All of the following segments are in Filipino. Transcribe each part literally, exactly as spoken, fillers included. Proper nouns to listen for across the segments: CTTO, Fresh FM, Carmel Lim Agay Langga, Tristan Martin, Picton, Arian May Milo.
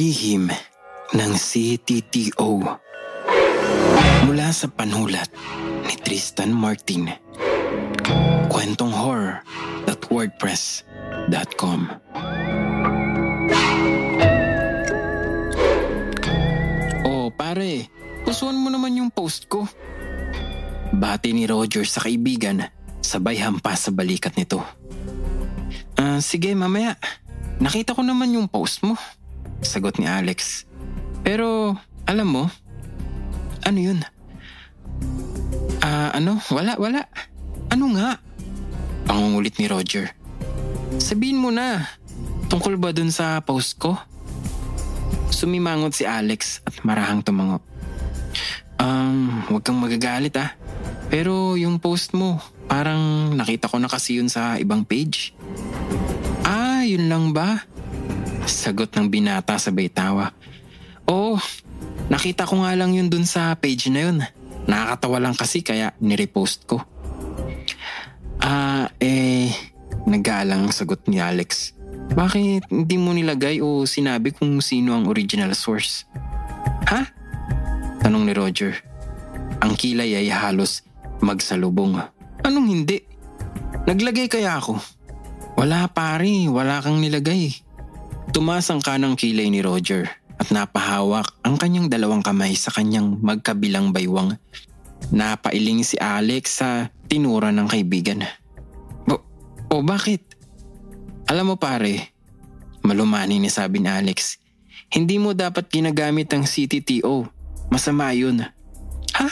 Lihim ng C T T O mula sa panulat ni Tristan Martin. Kwentonghorror dot wordpress dot com. Oh pare, pusuan mo naman yung post ko. Bati ni Roger sa kaibigan, sabay hampas sa balikat nito. Ah, uh, sige mamaya, nakita ko naman yung post mo. Sagot ni Alex. Pero, alam mo, ano yun? Ah, uh, ano? Wala, wala. Ano nga? Pangungulit ni Roger. Sabihin mo na, tungkol ba dun sa post ko? Sumimangot si Alex at marahang tumango. Um, huwag kang magagalit ah. Pero yung post mo, parang nakita ko na kasi yun sa ibang page. Ah, yun lang ba? Sagot ng binata sabay tawa. Oo, oh, nakita ko nga lang yun dun sa page na yun. Nakakatawa lang kasi kaya nirepost ko. Ah, eh, nag-aalang sagot ni Alex. Bakit hindi mo nilagay o sinabi kung sino ang original source? Ha? Tanong ni Roger. Ang kilay ay halos magsalubong. Anong hindi? Naglagay kaya ako? Wala pare, wala kang nilagay. Tumaas ang kanang kilay ni Roger at napahawak ang kanyang dalawang kamay sa kanyang magkabilang baywang. Napailing si Alex sa tinura ng kaibigan. O, o bakit? Alam mo pare, malumani na sabi ni Alex, hindi mo dapat ginagamit ang C T T O. Masama yun. Ha?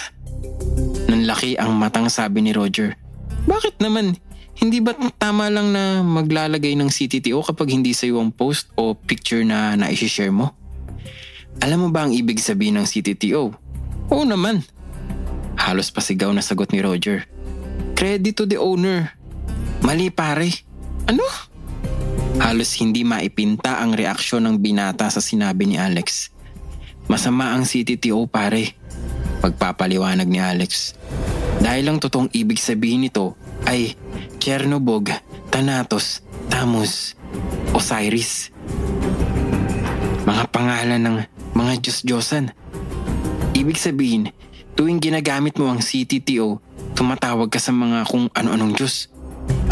Nanlaki ang matang sabi ni Roger. Bakit naman? Hindi ba tama lang na maglalagay ng C T T O kapag hindi sa'yo ang post o picture na naisishare mo? Alam mo ba ang ibig sabihin ng C T T O? Oo naman. Halos pasigaw na sagot ni Roger. Credit to the owner. Mali pare. Ano? Halos hindi maipinta ang reaksyon ng binata sa sinabi ni Alex. Masama ang C T T O pare. Pagpapaliwanag ni Alex. Dahil ang totoong ibig sabihin nito ay Chernobog, Thanatos, Tammuz, Osiris. Mga pangalan ng mga Diyos-Diyosan. Ibig sabihin, tuwing ginagamit mo ang C T T O, tumatawag ka sa mga kung ano-anong Diyos.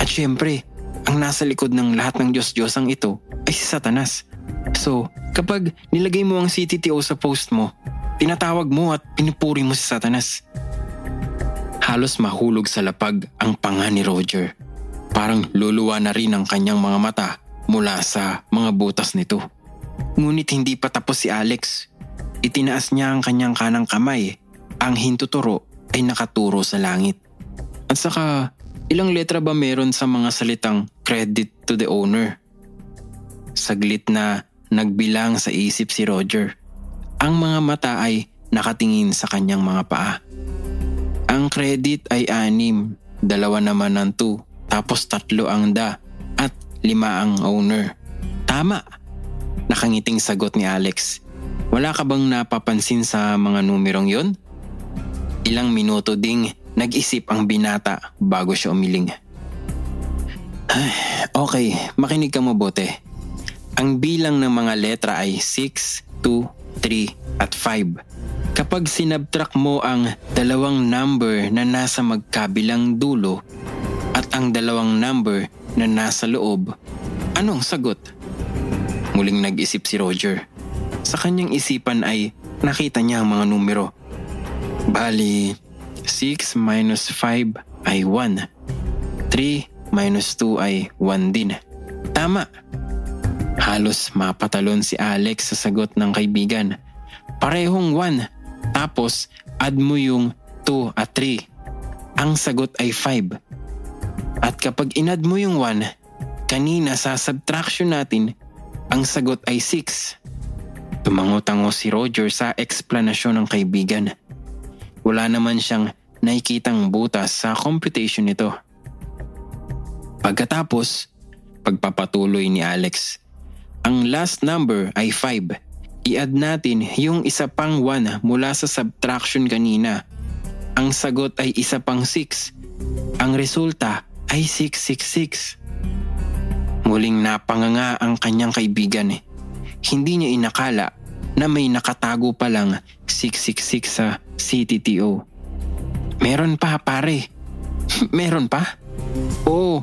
At syempre, ang nasa likod ng lahat ng Diyos-Diyosang ito ay si Satanas. So, kapag nilagay mo ang C T T O sa post mo, tinatawag mo at pinupuri mo si Satanas. Halos mahulog sa lapag ang panga ni Roger. Parang luluwa na rin ang kanyang mga mata mula sa mga butas nito. Ngunit hindi pa tapos si Alex. Itinaas niya ang kanyang kanang kamay. Ang hintuturo ay nakaturo sa langit. At saka, ilang letra ba meron sa mga salitang credit to the owner? Saglit na nagbilang sa isip si Roger. Ang mga mata ay nakatingin sa kanyang mga paa. Ang credit ay anim, dalawa naman ang two, tapos tatlo ang da, at lima ang owner. Tama! Nakangiting sagot ni Alex. Wala ka bang napapansin sa mga numerong yon? Ilang minuto ding nag-isip ang binata bago siya umiling. Okay, makinig kang mabuti. Ang bilang ng mga letra ay six, two, three, at five. Kapag sinabtrak mo ang dalawang number na nasa magkabilang dulo at ang dalawang number na nasa loob, anong sagot? Muling nag-isip si Roger. Sa kanyang isipan ay nakita niya ang mga numero. Bali, six minus five ay one. three minus two ay one din. Tama! Halos mapatalon si Alex sa sagot ng kaibigan. Parehong one. Tapos, add mo yung two at three. Ang sagot ay five. At kapag inad mo yung one, kanina sa subtraction natin, ang sagot ay six. Tumango-tango si Roger sa eksplanasyon ng kaibigan. Wala naman siyang nakikitang butas sa computation nito. Pagkatapos, pagpapatuloy ni Alex. Ang last number ay five. I-add natin yung isa pang one mula sa subtraction kanina. Ang sagot ay isa pang six. Ang resulta ay six six six. Muling napanganga ang kanyang kaibigan. Hindi niya inakala na may nakatago palang six six six sa C T T O. Meron pa, pare. Meron pa? Oo.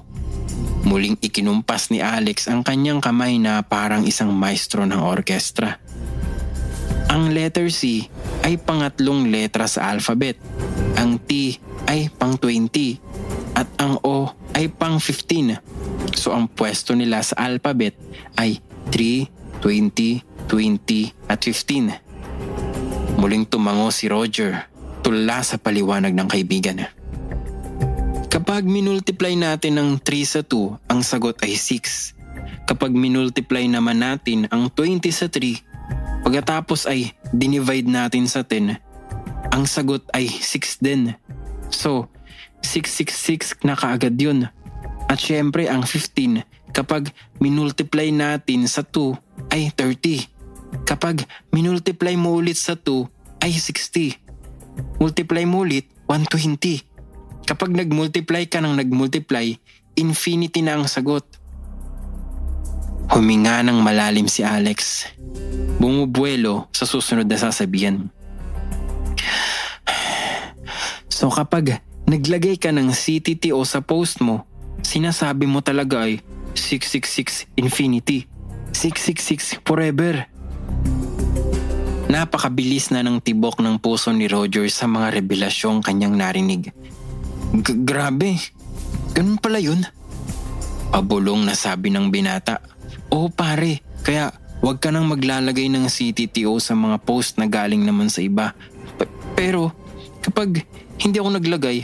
Muling ikinumpas ni Alex ang kanyang kamay na parang isang maestro ng orkestra. Ang letter C ay pangatlong letra sa alphabet, ang T ay pang twenty, at ang O ay pang fifteen. So ang pwesto nila sa alphabet ay three, twenty, twenty, at fifteen. Muling tumango si Roger, tula sa paliwanag ng kaibigan. Kapag minultiply natin ng three sa two, ang sagot ay six. Kapag minultiply naman natin ang twenty sa three, pagkatapos ay dinivide natin sa ten, ang sagot ay six din. So, six six six na kaagad yun. At syempre ang fifteen, kapag minultiply natin sa two ay thirty. Kapag minultiply mo ulit sa two ay sixty. Multiply mo ulit, one hundred twenty. Kapag nagmultiply ka ng nagmultiply, infinity na ang sagot. Huminga ng malalim si Alex. Bumubuelo sa susunod na sasabihan. So kapag naglagay ka ng C T T O sa post mo, sinasabi mo talaga ay six six six infinity, six six six forever. Napakabilis na ng tibok ng puso ni Roger sa mga revelasyong kanyang narinig. G- grabe, ganun pala yun. Pabulong na sabi ng binata. Oo pare, kaya huwag ka nang maglalagay ng C T T O sa mga post na galing naman sa iba. P- pero kapag hindi ako naglagay,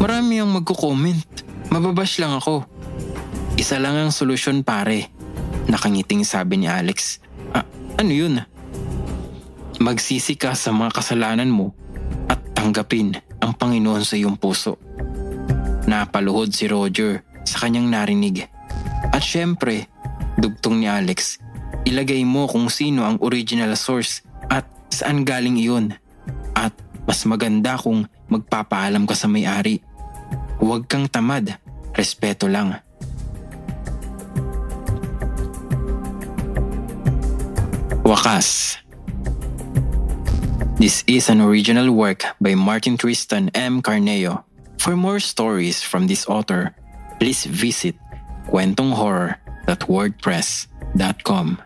marami ang magko-comment. Mababash lang ako. Isa lang ang solusyon pare, nakangiting sabi ni Alex. Ah, ano yun? Magsisi ka sa mga kasalanan mo at tanggapin ang Panginoon sa iyong puso. Napaluhod si Roger sa kanyang narinig. At syempre, dugtong ni Alex, ilagay mo kung sino ang original source at saan galing iyon. At mas maganda kung magpapaalam ka sa may-ari. Huwag kang tamad, respeto lang. Wakas. This is an original work by Martin Tristan M. Carneo. For more stories from this author, please visit kwentonghorror dot wordpress dot com.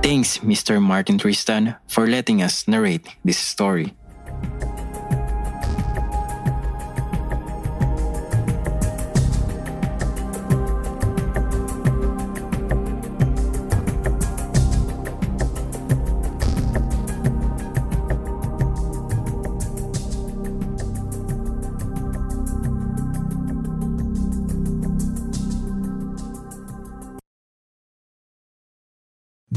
Thanks, Mister Martin Tristan, for letting us narrate this story.